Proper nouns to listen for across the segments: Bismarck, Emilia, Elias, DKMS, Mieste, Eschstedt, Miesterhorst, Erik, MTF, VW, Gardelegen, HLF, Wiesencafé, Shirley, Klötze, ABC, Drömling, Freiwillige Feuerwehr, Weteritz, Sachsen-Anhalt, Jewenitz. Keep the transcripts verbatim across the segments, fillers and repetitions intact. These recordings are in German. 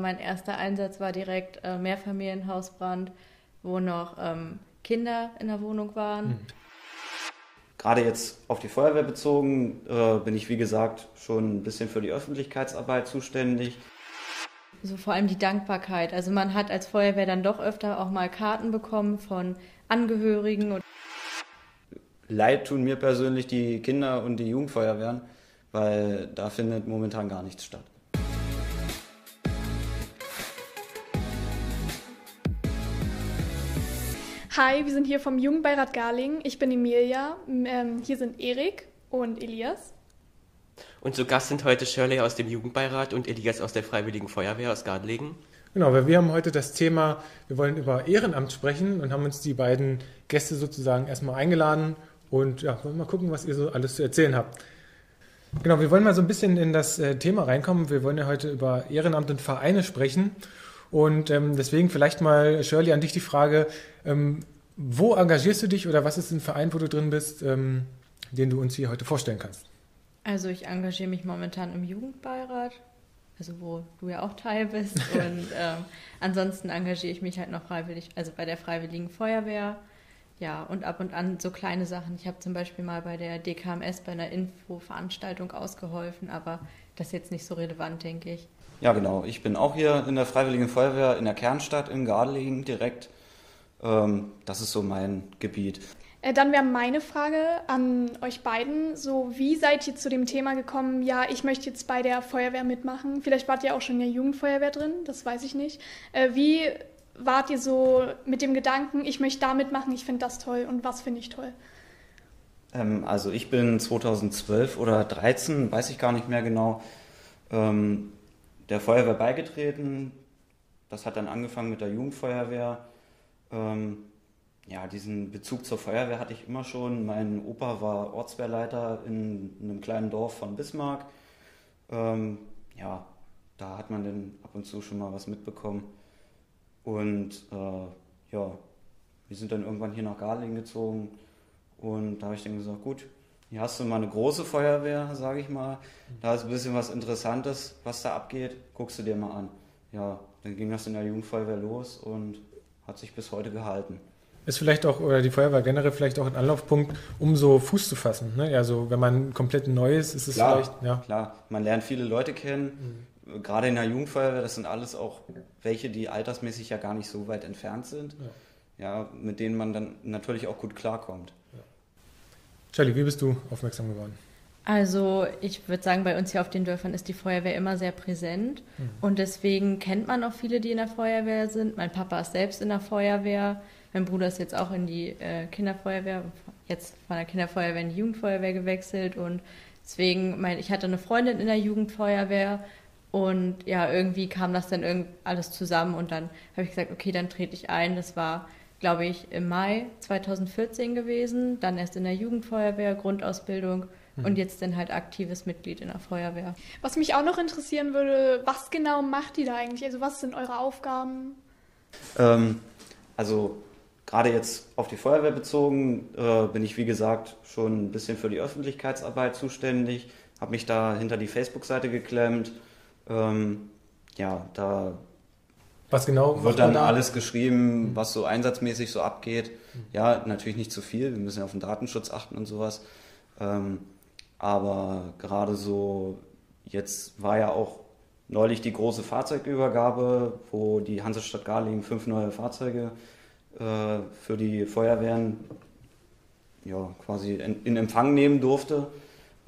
Mein erster Einsatz war direkt äh, Mehrfamilienhausbrand, wo noch ähm, Kinder in der Wohnung waren. Mhm. Gerade jetzt auf die Feuerwehr bezogen, äh, bin ich wie gesagt schon ein bisschen für die Öffentlichkeitsarbeit zuständig. So vor allem die Dankbarkeit. Also man hat als Feuerwehr dann doch öfter auch mal Karten bekommen von Angehörigen. Leid tun mir persönlich die Kinder- und die Jugendfeuerwehren, weil da findet momentan gar nichts statt. Hi, wir sind hier vom Jugendbeirat Gardelegen. Ich bin Emilia. Ähm, hier sind Erik und Elias. Und zu Gast sind heute Shirley aus dem Jugendbeirat und Elias aus der Freiwilligen Feuerwehr aus Gardelegen. Genau, weil wir haben heute das Thema, wir wollen über Ehrenamt sprechen und haben uns die beiden Gäste sozusagen erstmal eingeladen und ja, wollen mal gucken, was ihr so alles zu erzählen habt. Genau, wir wollen mal so ein bisschen in das äh, Thema reinkommen. Wir wollen ja heute über Ehrenamt und Vereine sprechen. Und ähm, deswegen vielleicht mal, Shirley, an dich die Frage, ähm, wo engagierst du dich oder was ist ein Verein, wo du drin bist, ähm, den du uns hier heute vorstellen kannst? Also ich engagiere mich momentan im Jugendbeirat, also wo du ja auch Teil bist. Und ähm, ansonsten engagiere ich mich halt noch freiwillig, also bei der Freiwilligen Feuerwehr. Ja, und ab und an so kleine Sachen. Ich habe zum Beispiel mal bei der D K M S bei einer Infoveranstaltung ausgeholfen, aber das ist jetzt nicht so relevant, denke ich. Ja, genau. Ich bin auch hier in der Freiwilligen Feuerwehr in der Kernstadt in Gardelegen direkt. Ähm, das ist so mein Gebiet. Äh, dann wäre meine Frage an euch beiden. So, wie seid ihr zu dem Thema gekommen, ja, ich möchte jetzt bei der Feuerwehr mitmachen? Vielleicht wart ihr auch schon in der Jugendfeuerwehr drin, das weiß ich nicht. Äh, wie wart ihr so mit dem Gedanken, ich möchte da mitmachen, ich finde das toll und was finde ich toll? Ähm, also ich bin zweitausendzwölf oder dreizehn, weiß ich gar nicht mehr genau, ähm, der Feuerwehr beigetreten. Das hat dann angefangen mit der Jugendfeuerwehr. Ähm, ja, diesen Bezug zur Feuerwehr hatte ich immer schon. Mein Opa war Ortswehrleiter in einem kleinen Dorf von Bismarck. Ähm, ja, da hat man dann ab und zu schon mal was mitbekommen. Und äh, ja, wir sind dann irgendwann hier nach Gardelegen gezogen. Und da habe ich dann gesagt, gut, hier hast du mal eine große Feuerwehr, sage ich mal. Da ist ein bisschen was Interessantes, was da abgeht. Guckst du dir mal an. Ja, dann ging das in der Jugendfeuerwehr los und hat sich bis heute gehalten. Ist vielleicht auch, oder die Feuerwehr generell vielleicht auch ein Anlaufpunkt, um so Fuß zu fassen. Ne? Also wenn man komplett neu ist, ist es klar, vielleicht... Ja, klar. Man lernt viele Leute kennen. Mhm. Gerade in der Jugendfeuerwehr, das sind alles auch welche, die altersmäßig ja gar nicht so weit entfernt sind. Ja, ja, mit denen man dann natürlich auch gut klarkommt. Shirley, wie bist du aufmerksam geworden? Also ich würde sagen, bei uns hier auf den Dörfern ist die Feuerwehr immer sehr präsent. Mhm. Und deswegen kennt man auch viele, die in der Feuerwehr sind. Mein Papa ist selbst in der Feuerwehr. Mein Bruder ist jetzt auch in die äh, Kinderfeuerwehr, jetzt von der Kinderfeuerwehr in die Jugendfeuerwehr gewechselt. Und deswegen, mein, ich hatte eine Freundin in der Jugendfeuerwehr. Und ja, irgendwie kam das dann irgend alles zusammen. Und dann habe ich gesagt, okay, dann trete ich ein. Das war... glaube ich, im Mai zweitausendvierzehn gewesen, dann erst in der Jugendfeuerwehr, Grundausbildung mhm. und jetzt dann halt aktives Mitglied in der Feuerwehr. Was mich auch noch interessieren würde, was genau macht die da eigentlich? Also was sind eure Aufgaben? Ähm, also gerade jetzt auf die Feuerwehr bezogen, äh, bin ich wie gesagt schon ein bisschen für die Öffentlichkeitsarbeit zuständig, habe mich da hinter die Facebook-Seite geklemmt. Ähm, ja, da... Was genau wird dann da? Alles geschrieben, was so einsatzmäßig so abgeht. Ja, natürlich nicht zu viel, wir müssen ja auf den Datenschutz achten und sowas. Ähm, aber gerade so, jetzt war ja auch neulich die große Fahrzeugübergabe, wo die Hansestadt Gardelegen fünf neue Fahrzeuge äh, für die Feuerwehren ja, quasi in, in Empfang nehmen durfte.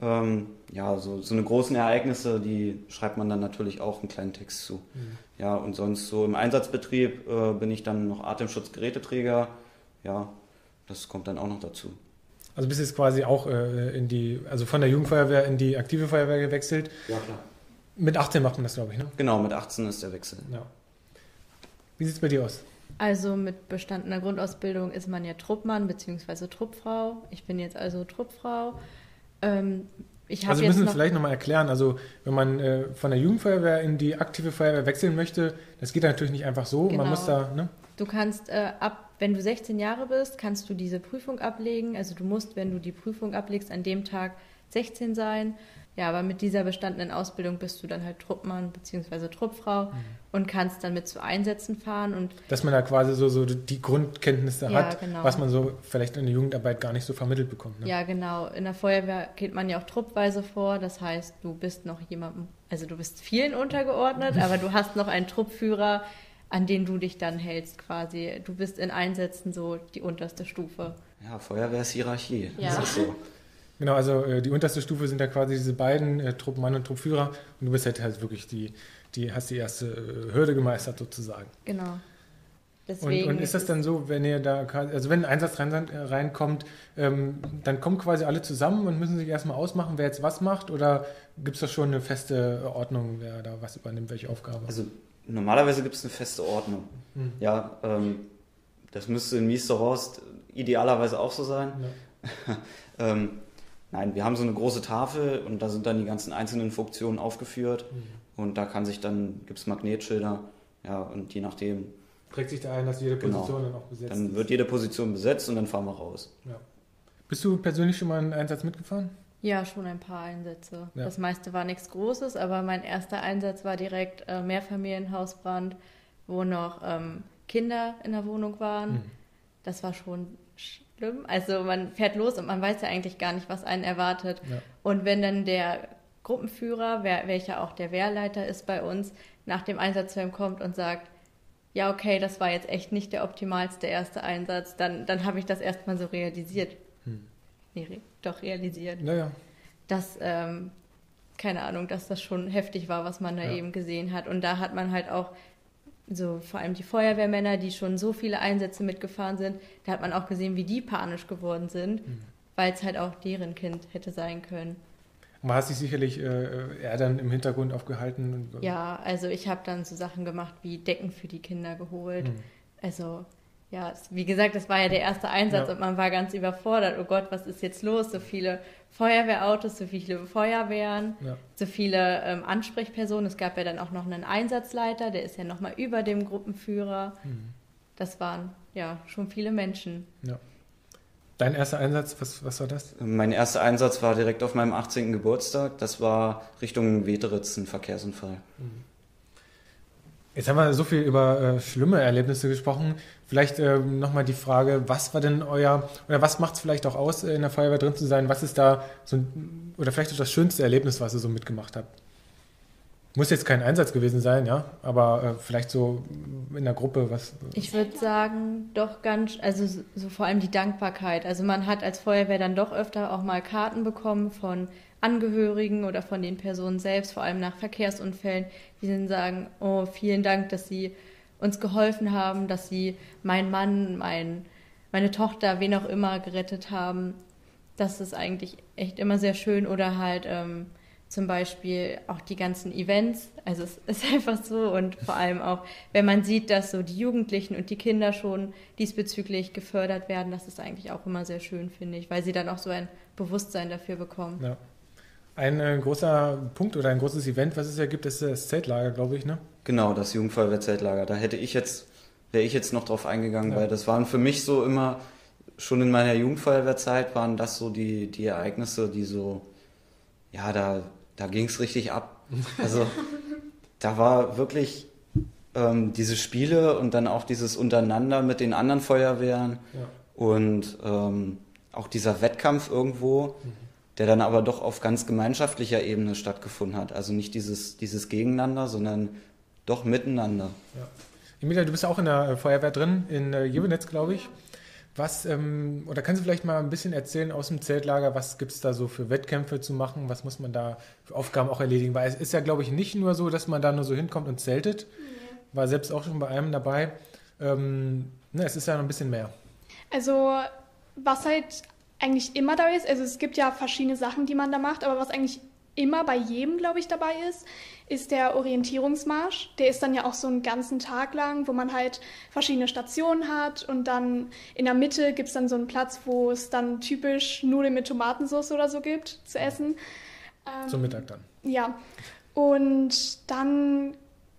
Ähm, ja, so, so eine großen Ereignisse, die schreibt man dann natürlich auch einen kleinen Text zu. Mhm. Ja, und sonst so im Einsatzbetrieb äh, bin ich dann noch Atemschutzgeräteträger. Ja, das kommt dann auch noch dazu. Also bist du jetzt quasi auch äh, in die, also von der Jugendfeuerwehr in die aktive Feuerwehr gewechselt. Ja, klar. Mit achtzehn macht man das, glaube ich, ne? Genau, mit achtzehn ist der Wechsel. Ja. Wie sieht es bei dir aus? Also mit bestandener Grundausbildung ist man ja Truppmann bzw. Truppfrau. Ich bin jetzt also Truppfrau. Ähm, ich also müssen wir noch vielleicht nochmal erklären, also wenn man äh, von der Jugendfeuerwehr in die aktive Feuerwehr wechseln möchte, das geht natürlich nicht einfach so, genau. Man muss da... Ne? Du kannst äh, ab, wenn du sechzehn Jahre bist, kannst du diese Prüfung ablegen, also du musst, wenn du die Prüfung ablegst, an dem Tag sechzehn sein. Ja, aber mit dieser bestandenen Ausbildung bist du dann halt Truppmann bzw. Truppfrau mhm. und kannst dann mit zu Einsätzen fahren. Und dass man da quasi so, so die Grundkenntnisse ja, hat, genau. was man so vielleicht in der Jugendarbeit gar nicht so vermittelt bekommt. Ne? Ja, genau. In der Feuerwehr geht man ja auch truppweise vor. Das heißt, du bist noch jemandem, also du bist vielen untergeordnet, aber du hast noch einen Truppführer, an den du dich dann hältst quasi. Du bist in Einsätzen so die unterste Stufe. Ja, Feuerwehr ist Hierarchie. Ja. Das ist so. Genau, also äh, die unterste Stufe sind ja quasi diese beiden, äh, Truppmann und Truppführer. Und du bist halt, halt wirklich die, die hast die erste äh, Hürde gemeistert sozusagen. Genau. Deswegen und, und ist das dann so, wenn ihr da, also wenn ein Einsatz rein, reinkommt, ähm, dann kommen quasi alle zusammen und müssen sich erstmal ausmachen, wer jetzt was macht? Oder gibt es da schon eine feste Ordnung, wer da was übernimmt, welche Aufgabe? Also normalerweise gibt es eine feste Ordnung. Hm. Ja, ähm, das müsste in Miesterhorst idealerweise auch so sein. Ja. ähm, Nein, wir haben so eine große Tafel und da sind dann die ganzen einzelnen Funktionen aufgeführt mhm. und da kann sich dann, gibt es Magnetschilder, ja, und je nachdem... Trägt sich da ein, dass jede Position genau, dann auch besetzt dann ist. Dann wird jede Position besetzt und dann fahren wir raus. Ja. Bist du persönlich schon mal einen Einsatz mitgefahren? Ja, schon ein paar Einsätze. Ja. Das meiste war nichts Großes, aber mein erster Einsatz war direkt äh, Mehrfamilienhausbrand, wo noch ähm, Kinder in der Wohnung waren. Mhm. Das war schon... Also man fährt los und man weiß ja eigentlich gar nicht, was einen erwartet. Ja. Und wenn dann der Gruppenführer, wer, welcher auch der Wehrleiter ist bei uns, nach dem Einsatz zu ihm kommt und sagt, ja okay, das war jetzt echt nicht der optimalste erste Einsatz, dann, dann habe ich das erstmal so realisiert. Hm. Nee, doch realisiert. Naja. Dass, ähm, keine Ahnung, dass das schon heftig war, was man da ja. eben gesehen hat. Und da hat man halt auch... So, vor allem die Feuerwehrmänner, die schon so viele Einsätze mitgefahren sind, da hat man auch gesehen, wie die panisch geworden sind, mhm. weil es halt auch deren Kind hätte sein können. Man hat sich sicherlich äh, eher dann im Hintergrund aufgehalten. Und, ja, also ich habe dann so Sachen gemacht wie Decken für die Kinder geholt. Mhm. Also, ja, wie gesagt, das war ja der erste Einsatz ja. und man war ganz überfordert. Oh Gott, was ist jetzt los? So viele Feuerwehrautos, so viele Feuerwehren, ja. so viele ähm, Ansprechpersonen. Es gab ja dann auch noch einen Einsatzleiter, der ist ja nochmal über dem Gruppenführer. Mhm. Das waren ja schon viele Menschen. Ja. Dein erster Einsatz, was, was war das? Mein erster Einsatz war direkt auf meinem achtzehnten Geburtstag. Das war Richtung Weteritz, ein Verkehrsunfall. Mhm. Jetzt haben wir so viel über äh, schlimme Erlebnisse gesprochen. Vielleicht äh, nochmal die Frage, was war denn euer, oder was macht es vielleicht auch aus, in der Feuerwehr drin zu sein? Was ist da so ein, oder vielleicht auch das schönste Erlebnis, was ihr so mitgemacht habt? Muss jetzt kein Einsatz gewesen sein, ja, aber äh, vielleicht so in der Gruppe was. Ich würde sagen, doch ganz, also so, so vor allem die Dankbarkeit. Also man hat als Feuerwehr dann doch öfter auch mal Karten bekommen von Angehörigen oder von den Personen selbst, vor allem nach Verkehrsunfällen, die dann sagen, oh, vielen Dank, dass Sie uns geholfen haben, dass Sie meinen Mann, mein, meine Tochter, wen auch immer gerettet haben. Das ist eigentlich echt immer sehr schön. Oder halt ähm, zum Beispiel auch die ganzen Events. Also es ist einfach so. Und vor allem auch, wenn man sieht, dass so die Jugendlichen und die Kinder schon diesbezüglich gefördert werden, das ist eigentlich auch immer sehr schön, finde ich, weil sie dann auch so ein Bewusstsein dafür bekommen. Ja. Ein äh, großer Punkt oder ein großes Event, was es ja gibt, ist das Zeltlager, glaube ich, ne? Genau, das Jugendfeuerwehr-Zeltlager. Da hätte ich jetzt, wäre ich jetzt noch drauf eingegangen, ja. weil das waren für mich so immer, schon in meiner Jugendfeuerwehrzeit waren das so die, die Ereignisse, die so, ja, da, da ging es richtig ab. Also da war wirklich ähm, diese Spiele und dann auch dieses Untereinander mit den anderen Feuerwehren ja. und ähm, auch dieser Wettkampf irgendwo. Mhm. Der dann aber doch auf ganz gemeinschaftlicher Ebene stattgefunden hat. Also nicht dieses, dieses Gegeneinander, sondern doch miteinander. Ja. Emilia, du bist ja auch in der Feuerwehr drin, in Jewenitz, glaube ich. Was, ähm, oder kannst du vielleicht mal ein bisschen erzählen aus dem Zeltlager, was gibt es da so für Wettkämpfe zu machen, was muss man da für Aufgaben auch erledigen? Weil es ist ja, glaube ich, nicht nur so, dass man da nur so hinkommt und zeltet. Mhm. War selbst auch schon bei einem dabei. Ähm, ne, es ist ja noch ein bisschen mehr. Also was halt... eigentlich immer dabei ist, also es gibt ja verschiedene Sachen, die man da macht, aber was eigentlich immer bei jedem, glaube ich, dabei ist, ist der Orientierungsmarsch. Der ist dann ja auch so einen ganzen Tag lang, wo man halt verschiedene Stationen hat und dann in der Mitte gibt es dann so einen Platz, wo es dann typisch Nudeln mit Tomatensauce oder so gibt, zu essen. Ähm, Zum Mittag dann. Ja, und dann...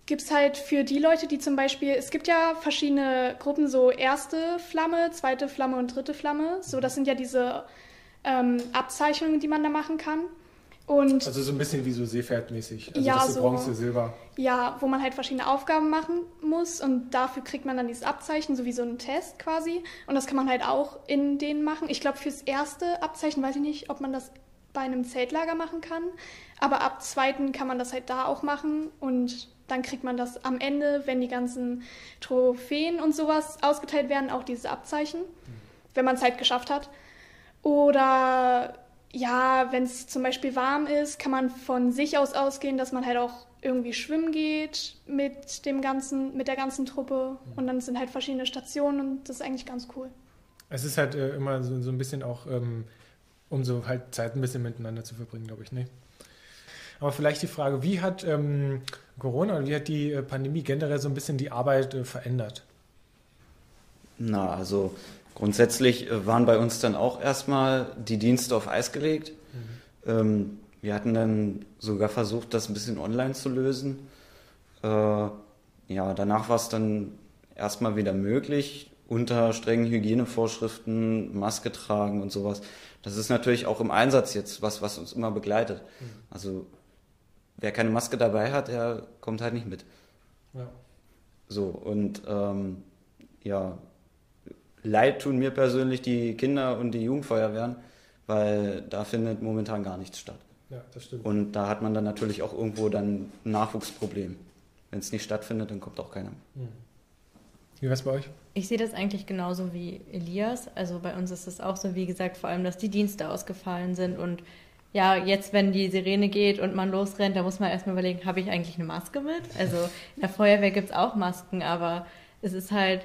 gibt es halt für die Leute, die zum Beispiel, es gibt ja verschiedene Gruppen, so erste Flamme, zweite Flamme und dritte Flamme. So, das sind ja diese ähm, Abzeichnungen, die man da machen kann. Und also so ein bisschen wie so Seepferdmäßig, also ja, das so Bronze, Silber. Ja, wo man halt verschiedene Aufgaben machen muss und dafür kriegt man dann dieses Abzeichen, so wie so einen Test quasi. Und das kann man halt auch in denen machen. Ich glaube, fürs erste Abzeichen weiß ich nicht, ob man das bei einem Zeltlager machen kann, aber ab zweiten kann man das halt da auch machen und dann kriegt man das am Ende, wenn die ganzen Trophäen und sowas ausgeteilt werden, auch dieses Abzeichen, wenn man es halt geschafft hat. Oder ja, wenn es zum Beispiel warm ist, kann man von sich aus ausgehen, dass man halt auch irgendwie schwimmen geht mit dem ganzen, mit der ganzen Truppe. Und dann sind halt verschiedene Stationen und das ist eigentlich ganz cool. Es ist halt äh, immer so, so ein bisschen auch, ähm, um so halt Zeit ein bisschen miteinander zu verbringen, glaube ich, ne? Aber vielleicht die Frage, wie hat ähm, Corona oder wie hat die äh, Pandemie generell so ein bisschen die Arbeit äh, verändert? Na, also grundsätzlich waren bei uns dann auch erstmal die Dienste auf Eis gelegt. Mhm. Ähm, wir hatten dann sogar versucht, das ein bisschen online zu lösen. Äh, ja, danach war es dann erstmal wieder möglich, unter strengen Hygienevorschriften, Maske tragen und sowas. Das ist natürlich auch im Einsatz jetzt was, was uns immer begleitet. Mhm. Also wer keine Maske dabei hat, der kommt halt nicht mit. Ja. So, und ähm, ja... Leid tun mir persönlich die Kinder und die Jugendfeuerwehren, weil da findet momentan gar nichts statt. Ja, das stimmt. Und da hat man dann natürlich auch irgendwo dann ein Nachwuchsproblem. Wenn es nicht stattfindet, dann kommt auch keiner. Mhm. Wie war es bei euch? Ich sehe das eigentlich genauso wie Elias. Also bei uns ist es auch so, wie gesagt, vor allem, dass die Dienste ausgefallen sind. Und ja, jetzt, wenn die Sirene geht und man losrennt, da muss man erstmal überlegen, habe ich eigentlich eine Maske mit? Also in der Feuerwehr gibt es auch Masken, aber es ist halt...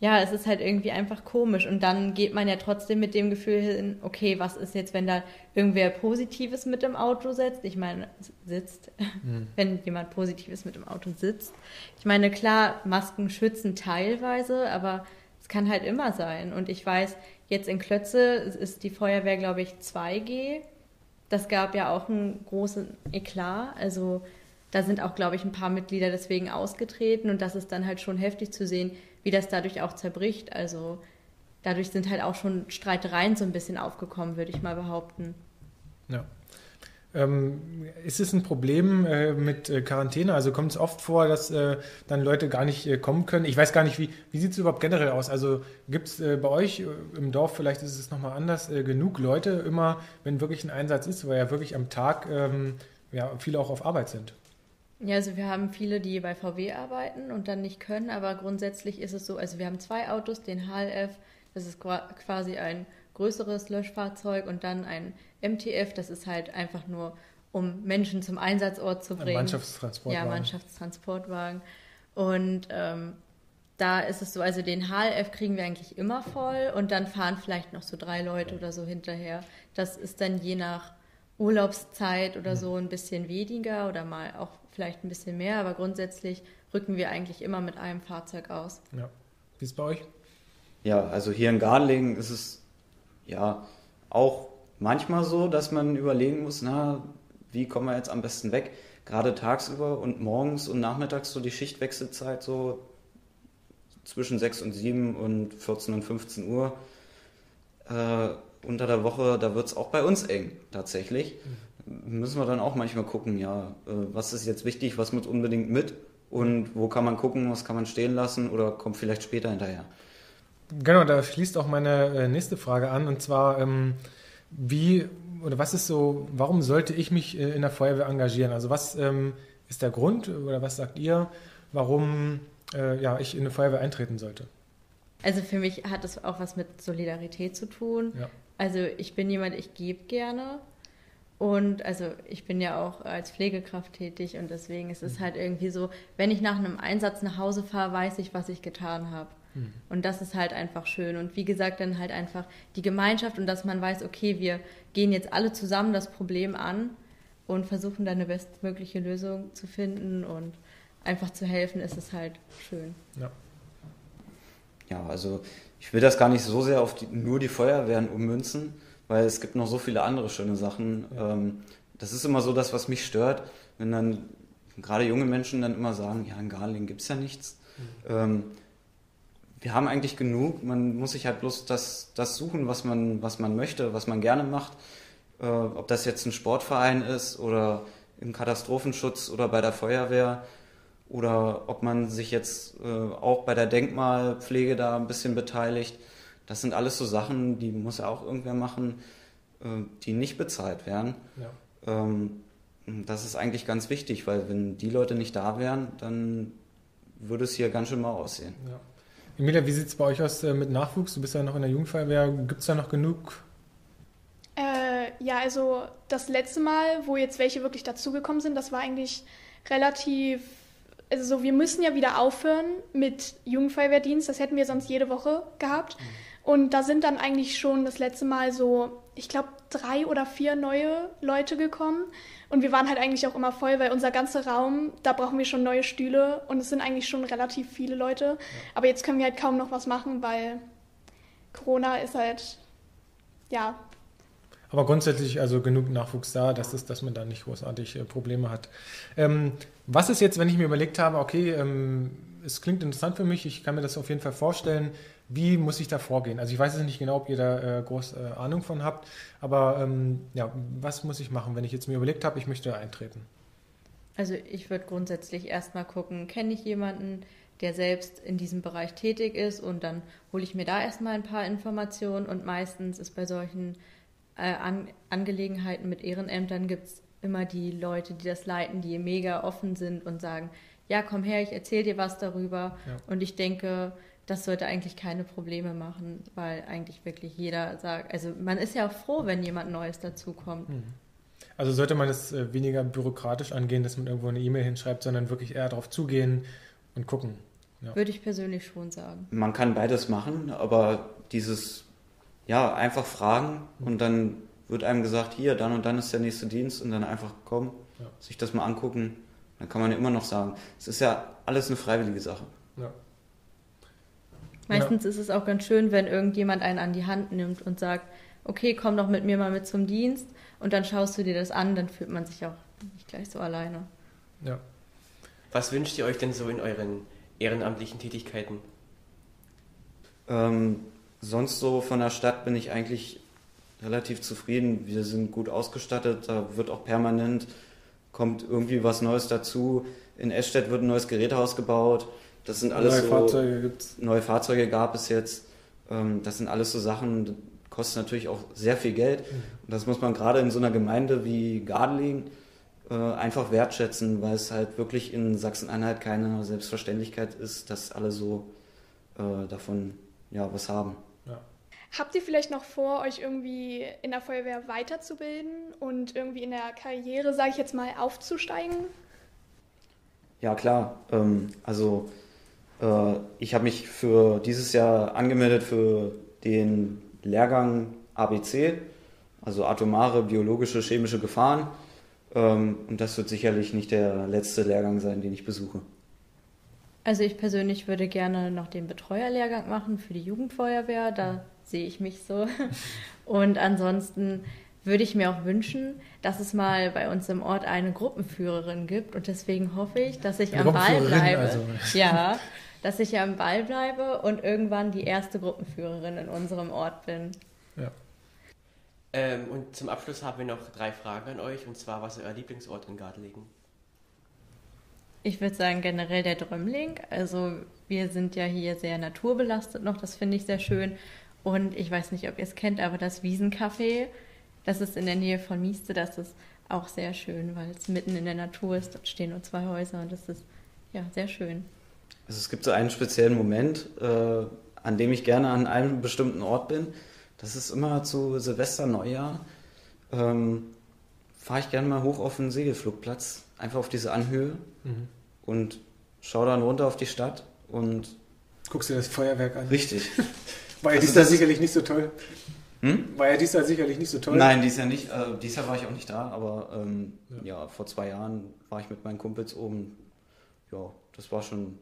Ja, es ist halt irgendwie einfach komisch und dann geht man ja trotzdem mit dem Gefühl hin, okay, was ist jetzt, wenn da irgendwer Positives mit im Auto sitzt? Ich meine, sitzt, mhm. wenn jemand Positives mit im Auto sitzt. Ich meine, klar, Masken schützen teilweise, aber es kann halt immer sein. Und ich weiß, jetzt in Klötze ist die Feuerwehr, glaube ich, zwei G. Das gab ja auch einen großen Eklat, also... Da sind auch, glaube ich, ein paar Mitglieder deswegen ausgetreten und das ist dann halt schon heftig zu sehen, wie das dadurch auch zerbricht. Also dadurch sind halt auch schon Streitereien so ein bisschen aufgekommen, würde ich mal behaupten. Ja. Ähm, ist es ein Problem äh, mit Quarantäne? Also kommt es oft vor, dass äh, dann Leute gar nicht äh, kommen können? Ich weiß gar nicht, wie, wie sieht es überhaupt generell aus? Also gibt es äh, bei euch äh, im Dorf, vielleicht ist es nochmal anders, äh, genug Leute immer, wenn wirklich ein Einsatz ist, weil ja wirklich am Tag ähm, ja, viele auch auf Arbeit sind? Ja, also wir haben viele, die bei V W arbeiten und dann nicht können, aber grundsätzlich ist es so, also wir haben zwei Autos, den H L F, das ist quasi ein größeres Löschfahrzeug und dann ein M T F, das ist halt einfach nur, um Menschen zum Einsatzort zu bringen. Ein Mannschaftstransportwagen. Ja, Mannschaftstransportwagen. Und ähm, da ist es so, also den H L F kriegen wir eigentlich immer voll und dann fahren vielleicht noch so drei Leute oder so hinterher. Das ist dann je nach Urlaubszeit oder so ein bisschen weniger oder mal auch vielleicht ein bisschen mehr, aber grundsätzlich rücken wir eigentlich immer mit einem Fahrzeug aus. Ja. Wie ist es bei euch? Ja, also hier in Gardelegen ist es ja auch manchmal so, dass man überlegen muss, na, wie kommen wir jetzt am besten weg? Gerade tagsüber und morgens und nachmittags so die Schichtwechselzeit so zwischen sechs und sieben und vierzehn und fünfzehn Uhr. Äh, unter der Woche, da wird es auch bei uns eng, tatsächlich. Mhm. Müssen wir dann auch manchmal gucken, ja, was ist jetzt wichtig, was muss unbedingt mit und wo kann man gucken, was kann man stehen lassen oder kommt vielleicht später hinterher. Genau, da schließt auch meine nächste Frage an und zwar, ähm, wie oder was ist so, warum sollte ich mich in der Feuerwehr engagieren? Also was ähm, ist der Grund oder was sagt ihr, warum äh, ja, ich in eine Feuerwehr eintreten sollte? Also für mich hat das auch was mit Solidarität zu tun. Ja. Also ich bin jemand, ich gebe gerne und also ich bin ja auch als Pflegekraft tätig und deswegen ist es halt irgendwie so, wenn ich nach einem Einsatz nach Hause fahre, weiß ich, was ich getan habe. Mhm. Und das ist halt einfach schön und wie gesagt, dann halt einfach die Gemeinschaft und dass man weiß, okay, wir gehen jetzt alle zusammen das Problem an und versuchen dann eine bestmögliche Lösung zu finden und einfach zu helfen, ist es halt schön. Ja. Ja, also ich will das gar nicht so sehr auf die, nur die Feuerwehren ummünzen, weil es gibt noch so viele andere schöne Sachen. Ja. Ähm, das ist immer so das, was mich stört, wenn dann gerade junge Menschen dann immer sagen, ja, in Gardelegen gibt es ja nichts. Mhm. Ähm, wir haben eigentlich genug, man muss sich halt bloß das, das suchen, was man, was man möchte, was man gerne macht. äh, ob das jetzt ein Sportverein ist oder im Katastrophenschutz oder bei der Feuerwehr oder ob man sich jetzt äh, auch bei der Denkmalpflege da ein bisschen beteiligt. Das sind alles so Sachen, die muss ja auch irgendwer machen, äh, die nicht bezahlt werden. Ja. Ähm, das ist eigentlich ganz wichtig, weil wenn die Leute nicht da wären, dann würde es hier ganz schön mau aussehen. Ja. Emilia, wie sieht es bei euch aus äh, mit Nachwuchs? Du bist ja noch in der Jugendfeuerwehr. Gibt es da noch genug? Äh, ja, also das letzte Mal, wo jetzt welche wirklich dazugekommen sind, das war eigentlich relativ... Also so, wir müssen ja wieder aufhören mit Jugendfeuerwehrdienst. Das hätten wir sonst jede Woche gehabt. Mhm. Und da sind dann eigentlich schon das letzte Mal so, ich glaube, drei oder vier neue Leute gekommen. Und wir waren halt eigentlich auch immer voll, weil unser ganzer Raum, da brauchen wir schon neue Stühle. Und es sind eigentlich schon relativ viele Leute. Ja. Aber jetzt können wir halt kaum noch was machen, weil Corona ist halt, ja... Aber grundsätzlich also genug Nachwuchs da, dass, es, dass man da nicht großartig äh, Probleme hat. Ähm, was ist jetzt, wenn ich mir überlegt habe, okay, ähm, es klingt interessant für mich, ich kann mir das auf jeden Fall vorstellen, wie muss ich da vorgehen? Also ich weiß es nicht genau, ob ihr da äh, groß äh, Ahnung von habt, aber ähm, ja, was muss ich machen, wenn ich jetzt mir überlegt habe, ich möchte eintreten? Also ich würde grundsätzlich erstmal gucken, kenne ich jemanden, der selbst in diesem Bereich tätig ist, und dann hole ich mir da erstmal ein paar Informationen, und meistens ist bei solchen An Angelegenheiten mit Ehrenämtern gibt es immer die Leute, die das leiten, die mega offen sind und sagen, ja, komm her, ich erzähl dir was darüber. Ja. Und ich denke, das sollte eigentlich keine Probleme machen, weil eigentlich wirklich jeder sagt, also man ist ja auch froh, wenn jemand Neues dazukommt. Mhm. Also sollte man das weniger bürokratisch angehen, dass man irgendwo eine E-Mail hinschreibt, sondern wirklich eher darauf zugehen und gucken. Ja. Würde ich persönlich schon sagen. Man kann beides machen, aber dieses... Ja, einfach fragen, und dann wird einem gesagt, hier, dann und dann ist der nächste Dienst, und dann einfach kommen, ja. sich das mal angucken. Dann kann man ja immer noch sagen, es ist ja alles eine freiwillige Sache. Ja. Meistens ja. ist es auch ganz schön, wenn irgendjemand einen an die Hand nimmt und sagt, okay, komm doch mit mir mal mit zum Dienst, und dann schaust du dir das an, dann fühlt man sich auch nicht gleich so alleine. Ja. Was wünscht ihr euch denn so in euren ehrenamtlichen Tätigkeiten? Ähm... Sonst so von der Stadt bin ich eigentlich relativ zufrieden. Wir sind gut ausgestattet, da wird auch permanent, kommt irgendwie was Neues dazu. In Eschstedt wird ein neues Gerätehaus gebaut. Das sind alles neue so... Fahrzeuge gibt's. Neue Fahrzeuge gab es jetzt. Das sind alles so Sachen, das kostet natürlich auch sehr viel Geld. Und das muss man gerade in so einer Gemeinde wie Gardelegen einfach wertschätzen, weil es halt wirklich in Sachsen-Anhalt keine Selbstverständlichkeit ist, dass alle so davon ja was haben. Ja. Habt ihr vielleicht noch vor, euch irgendwie in der Feuerwehr weiterzubilden und irgendwie in der Karriere, sage ich jetzt mal, aufzusteigen? Ja, klar. Ähm, also äh, ich habe mich für dieses Jahr angemeldet für den Lehrgang A B C, also atomare, biologische, chemische Gefahren. Ähm, und das wird sicherlich nicht der letzte Lehrgang sein, den ich besuche. Also ich persönlich würde gerne noch den Betreuerlehrgang machen für die Jugendfeuerwehr, da sehe ich mich so. Und ansonsten würde ich mir auch wünschen, dass es mal bei uns im Ort eine Gruppenführerin gibt, und deswegen hoffe ich, dass ich am Ball bleibe. Also. Ja, dass ich am Ball bleibe und irgendwann die erste Gruppenführerin in unserem Ort bin. Ja. Ähm, und zum Abschluss haben wir noch drei Fragen an euch, und zwar, was ist euer Lieblingsort in Gardelegen? Ich würde sagen, generell der Drömling. Also wir sind ja hier sehr naturbelastet noch, das finde ich sehr schön. Und ich weiß nicht, ob ihr es kennt, aber das Wiesencafé, das ist in der Nähe von Mieste, das ist auch sehr schön, weil es mitten in der Natur ist, dort stehen nur zwei Häuser, und das ist ja sehr schön. Also es gibt so einen speziellen Moment, äh, an dem ich gerne an einem bestimmten Ort bin. Das ist immer zu Silvester, Neujahr. Ähm, fahre ich gerne mal hoch auf den Segelflugplatz, einfach auf diese Anhöhe, mhm. und schaue dann runter auf die Stadt und... Guckst dir das Feuerwerk an? Richtig. War ja also dies Jahr sicherlich nicht so toll. Hm? War ja dies Jahr sicherlich nicht so toll. Nein, dies Jahr nicht. Äh, dies Jahr war ich auch nicht da, aber ähm, ja. ja, vor zwei Jahren war ich mit meinen Kumpels oben. Ja, das war schon...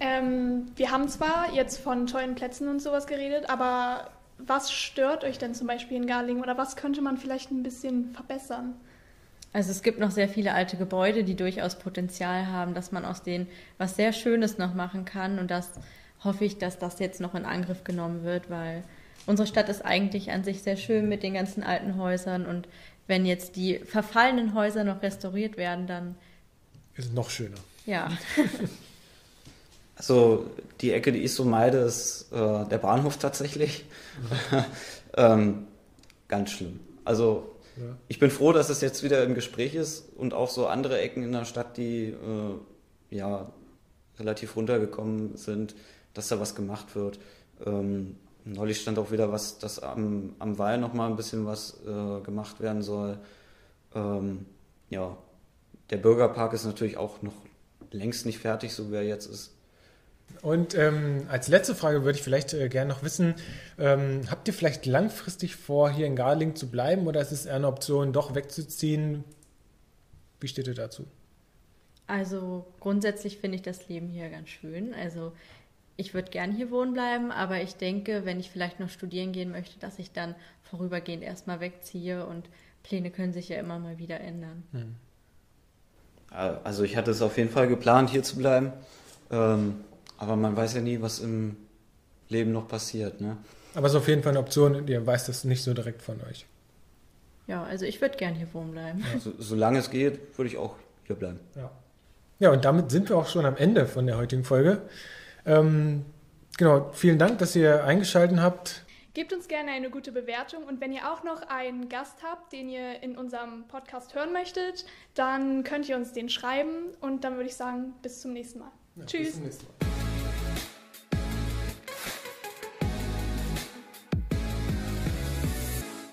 Ähm, wir haben zwar jetzt von tollen Plätzen und sowas geredet, aber was stört euch denn zum Beispiel in Gardelegen, oder was könnte man vielleicht ein bisschen verbessern? Also es gibt noch sehr viele alte Gebäude, die durchaus Potenzial haben, dass man aus denen was sehr Schönes noch machen kann. Und das hoffe ich, dass das jetzt noch in Angriff genommen wird, weil unsere Stadt ist eigentlich an sich sehr schön mit den ganzen alten Häusern, und wenn jetzt die verfallenen Häuser noch restauriert werden, dann ist es noch schöner. Ja. Also die Ecke, die ich so meide, ist äh, der Bahnhof tatsächlich. Mhm. ähm, ganz schlimm. Also ja. Ich bin froh, dass es jetzt wieder im Gespräch ist und auch so andere Ecken in der Stadt, die äh, ja relativ runtergekommen sind, dass da was gemacht wird. Ähm, neulich stand auch wieder was, dass am, am Wall nochmal ein bisschen was äh, gemacht werden soll. Ähm, ja, der Bürgerpark ist natürlich auch noch längst nicht fertig, so wie er jetzt ist. Und ähm, als letzte Frage würde ich vielleicht äh, gerne noch wissen, ähm, habt ihr vielleicht langfristig vor, hier in Gardelegen zu bleiben, oder ist es eher eine Option, doch wegzuziehen? Wie steht ihr dazu? Also grundsätzlich finde ich das Leben hier ganz schön. Also ich würde gern hier wohnen bleiben, aber ich denke, wenn ich vielleicht noch studieren gehen möchte, dass ich dann vorübergehend erstmal wegziehe, und Pläne können sich ja immer mal wieder ändern. Hm. Also ich hatte es auf jeden Fall geplant, hier zu bleiben. Ähm, Aber man weiß ja nie, was im Leben noch passiert, ne? Aber es ist auf jeden Fall eine Option, und ihr weißt das nicht so direkt von euch. Ja, also ich würde gern hier wohnen bleiben. Ja. So, solange es geht, würde ich auch hier bleiben. Ja. Ja, und damit sind wir auch schon am Ende von der heutigen Folge. Ähm, genau, vielen Dank, dass ihr eingeschaltet habt. Gebt uns gerne eine gute Bewertung, und wenn ihr auch noch einen Gast habt, den ihr in unserem Podcast hören möchtet, dann könnt ihr uns den schreiben, und dann würde ich sagen, bis zum nächsten Mal. Ja, tschüss. Bis zum nächsten Mal.